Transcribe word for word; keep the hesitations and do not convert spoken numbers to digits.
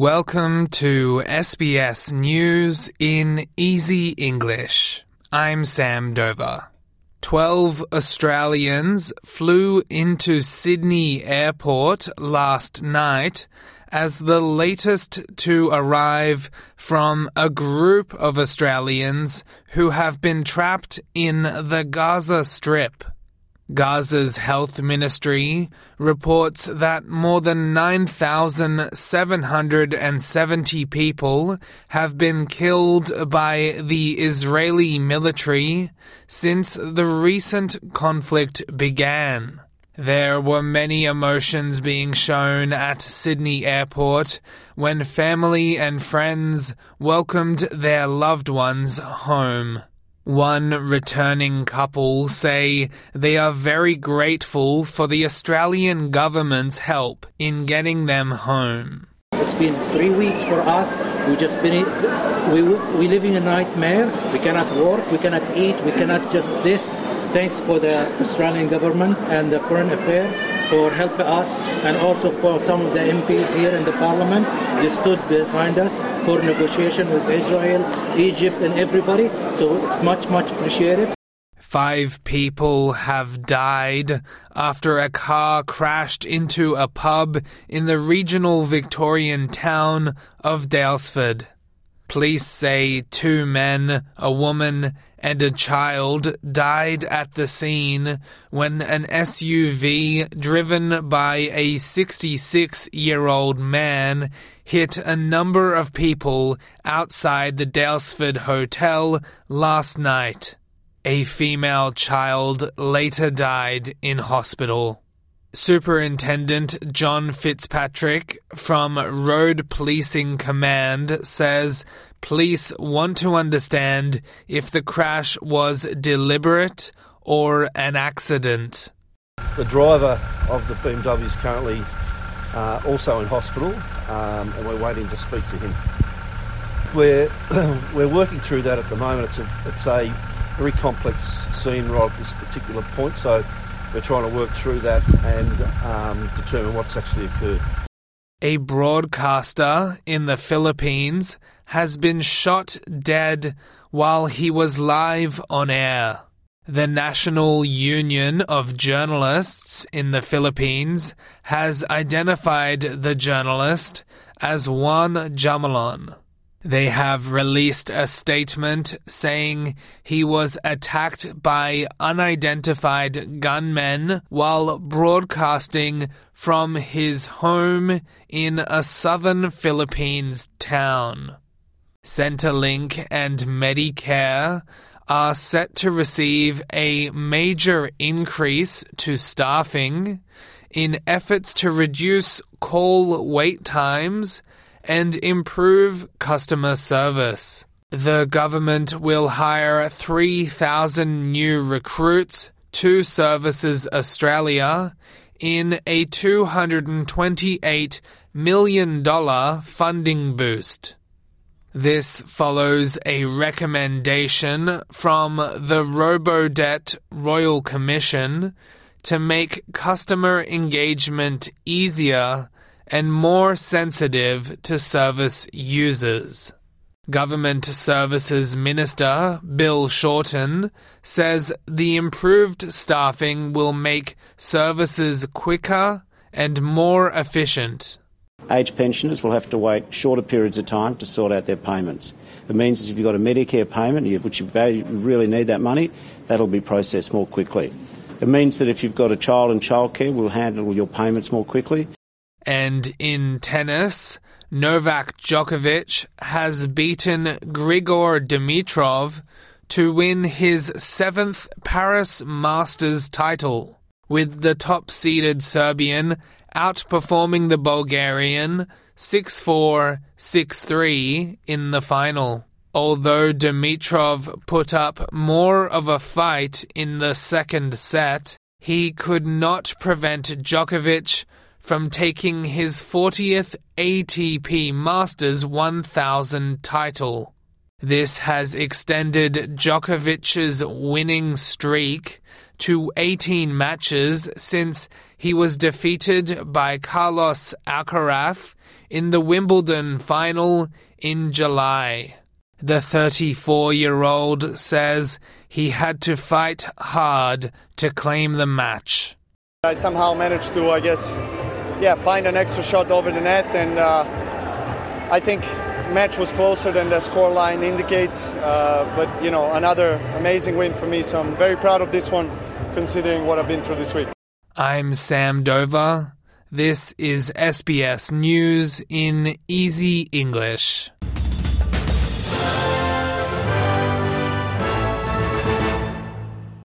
Welcome to S B S News in Easy English. I'm Sam Dover. Twelve Australians flew into Sydney Airport last night as the latest to arrive from a group of Australians who have been trapped in the Gaza Strip. Gaza's health ministry reports that more than nine thousand seven hundred seventy people have been killed by the Israeli military since the recent conflict began. There were many emotions being shown at Sydney Airport when family and friends welcomed their loved ones home. One returning couple say they are very grateful for the Australian government's help in getting them home. It's been three weeks for us. We just been we we living a nightmare. We cannot work. We cannot eat. We cannot just this. Thanks for the Australian government and the Foreign Affairs for helping us, and also for some of the M Ps here in the Parliament. They stood behind us for negotiation with Israel, Egypt and everybody, so it's much, much appreciated. Five people have died after a car crashed into a pub in the regional Victorian town of Dalesford. Police say two men, a woman and a child died at the scene when an S U V driven by a sixty-six-year-old man hit a number of people outside the Dalesford Hotel last night. A female child later died in hospital. Superintendent John Fitzpatrick from Road Policing Command says police want to understand if the crash was deliberate or an accident. The driver of the B M W is currently uh, also in hospital um, and we're waiting to speak to him. We're, we're working through that at the moment. It's a, it's a very complex scene right at this particular point, so we're trying to work through that and um, determine what's actually occurred. A broadcaster in the Philippines has been shot dead while he was live on air. The National Union of Journalists in the Philippines has identified the journalist as Juan Jamalon. They have released a statement saying he was attacked by unidentified gunmen while broadcasting from his home in a southern Philippines town. Centrelink and Medicare are set to receive a major increase to staffing in efforts to reduce call wait times and improve customer service. The government will hire three thousand new recruits to Services Australia in a two hundred twenty-eight million dollars funding boost. This follows a recommendation from the Robodebt Royal Commission to make customer engagement easier and more sensitive to service users. Government Services Minister Bill Shorten says the improved staffing will make services quicker and more efficient. Age pensioners will have to wait shorter periods of time to sort out their payments. It means if you've got a Medicare payment, which you really need that money, that'll be processed more quickly. It means that if you've got a child in childcare, we'll handle your payments more quickly. And in tennis, Novak Djokovic has beaten Grigor Dimitrov to win his seventh Paris Masters title, with the top-seeded Serbian outperforming the Bulgarian six four, six three in the final. Although Dimitrov put up more of a fight in the second set, he could not prevent Djokovic from taking his fortieth A T P Masters one thousand title. This has extended Djokovic's winning streak to eighteen matches since he was defeated by Carlos Alcaraz in the Wimbledon final in July. The thirty-four-year-old says he had to fight hard to claim the match. I somehow managed to, I guess, yeah, find an extra shot over the net, and uh, I think the match was closer than the scoreline indicates. Uh, but, you know, another amazing win for me, so I'm very proud of this one, considering what I've been through this week. I'm Sam Dover. This is S B S News in Easy English.